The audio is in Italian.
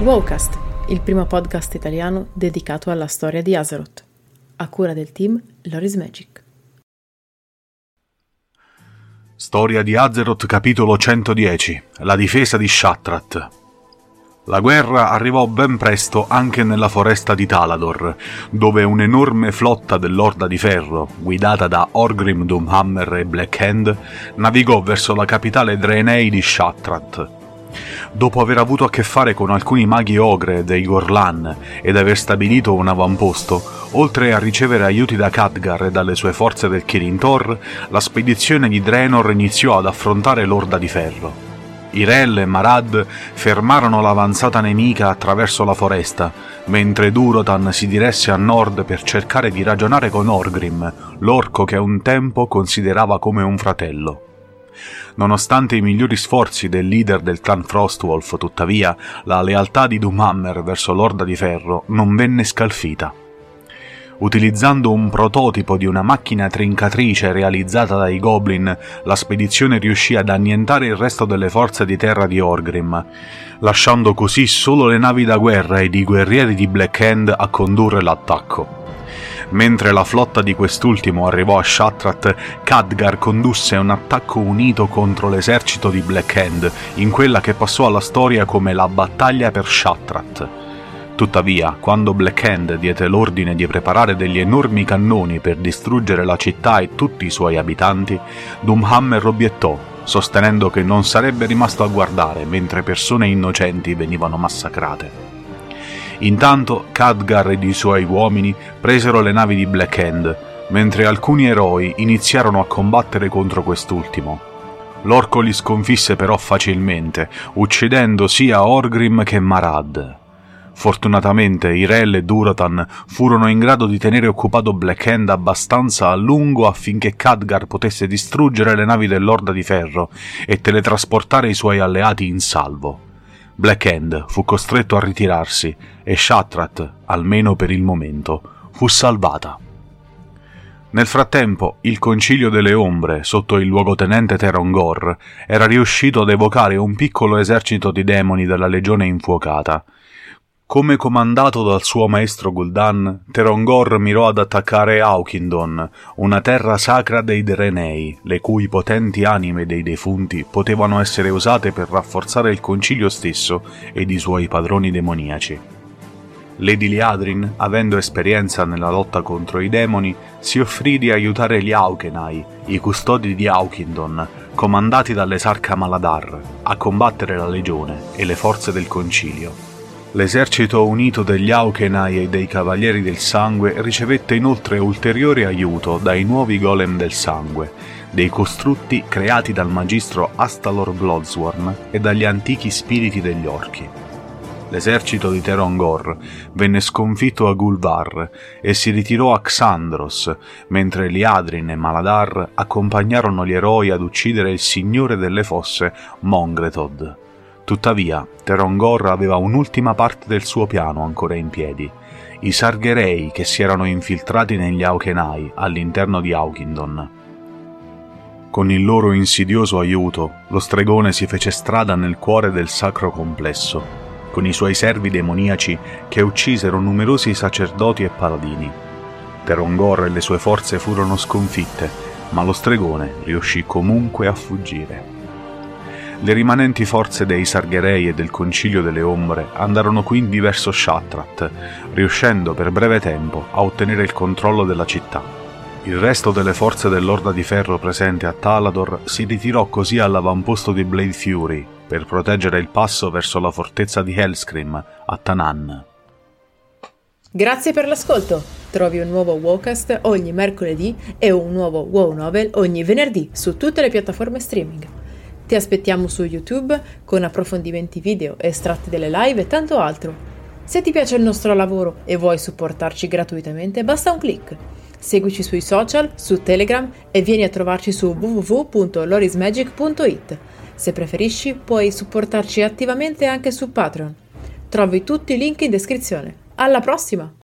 Wowcast, il primo podcast italiano dedicato alla storia di Azeroth, a cura del team Lore is Magic. Storia di Azeroth, capitolo 110, la difesa di Shattrath. La guerra arrivò ben presto anche nella foresta di Talador, dove un'enorme flotta dell'Orda di Ferro, guidata da Orgrim, Doomhammer e Blackhand, navigò verso la capitale Draenei di Shattrath. Dopo aver avuto a che fare con alcuni maghi ogre dei Gorlan ed aver stabilito un avamposto, oltre a ricevere aiuti da Khadgar e dalle sue forze del Kirintor, la spedizione di Drenor iniziò ad affrontare l'Orda di Ferro. Irel e Marad fermarono l'avanzata nemica attraverso la foresta, mentre Durotan si diresse a nord per cercare di ragionare con Orgrim, l'orco che un tempo considerava come un fratello. Nonostante i migliori sforzi del leader del clan Frostwolf, tuttavia, la lealtà di Doomhammer verso l'Orda di Ferro non venne scalfita. Utilizzando un prototipo di una macchina trincatrice realizzata dai Goblin, la spedizione riuscì ad annientare il resto delle forze di terra di Orgrim, lasciando così solo le navi da guerra ed i guerrieri di Blackhand a condurre l'attacco. Mentre la flotta di quest'ultimo arrivò a Shattrath, Khadgar condusse un attacco unito contro l'esercito di Blackhand, in quella che passò alla storia come la battaglia per Shattrath. Tuttavia, quando Blackhand diede l'ordine di preparare degli enormi cannoni per distruggere la città e tutti i suoi abitanti, Doomhammer obiettò, sostenendo che non sarebbe rimasto a guardare mentre persone innocenti venivano massacrate. Intanto Khadgar ed i suoi uomini presero le navi di Blackhand, mentre alcuni eroi iniziarono a combattere contro quest'ultimo. L'orco li sconfisse però facilmente, uccidendo sia Orgrim che Marad. Fortunatamente Irel e Durotan furono in grado di tenere occupato Blackhand abbastanza a lungo affinché Khadgar potesse distruggere le navi dell'Orda di Ferro e teletrasportare i suoi alleati in salvo. Blackhand fu costretto a ritirarsi e Shattrath, almeno per il momento, fu salvata. Nel frattempo, il Concilio delle Ombre, sotto il luogotenente Teron'gor, era riuscito ad evocare un piccolo esercito di demoni dalla Legione Infuocata. Come comandato dal suo maestro Gul'dan, Teron'gor mirò ad attaccare Auchindoun, una terra sacra dei Draenei, le cui potenti anime dei defunti potevano essere usate per rafforzare il concilio stesso ed i suoi padroni demoniaci. Lady Liadrin, avendo esperienza nella lotta contro i demoni, si offrì di aiutare gli Auchenai, i custodi di Auchindoun, comandati dall'esarca Maladaar, a combattere la legione e le forze del concilio. L'esercito unito degli Auchenai e dei Cavalieri del Sangue ricevette inoltre ulteriore aiuto dai nuovi Golem del Sangue, dei costrutti creati dal magistro Astalor Bloodsworn e dagli antichi spiriti degli orchi. L'esercito di Teron'gor venne sconfitto a Gulvar e si ritirò a Xandros, mentre Liadrin e Maladaar accompagnarono gli eroi ad uccidere il signore delle fosse Mongretod. Tuttavia, Teron'gor aveva un'ultima parte del suo piano ancora in piedi. I Sargerei che si erano infiltrati negli Auchenai all'interno di Auchindoun. Con il loro insidioso aiuto, lo stregone si fece strada nel cuore del sacro complesso, con i suoi servi demoniaci che uccisero numerosi sacerdoti e paladini. Teron'gor e le sue forze furono sconfitte, ma lo stregone riuscì comunque a fuggire. Le rimanenti forze dei Sargerei e del Concilio delle Ombre andarono quindi verso Shattrath, riuscendo per breve tempo a ottenere il controllo della città. Il resto delle forze dell'Orda di Ferro presente a Talador si ritirò così all'avamposto di Blade Fury per proteggere il passo verso la fortezza di Hellscream a Tanan. Grazie per l'ascolto! Trovi un nuovo Wowcast ogni mercoledì e un nuovo Wow Novel ogni venerdì su tutte le piattaforme streaming. Ti aspettiamo su YouTube con approfondimenti video, estratti delle live e tanto altro. Se ti piace il nostro lavoro e vuoi supportarci gratuitamente, basta un click. Seguici sui social, su Telegram e vieni a trovarci su www.loreismagic.it. Se preferisci, puoi supportarci attivamente anche su Patreon. Trovi tutti i link in descrizione. Alla prossima!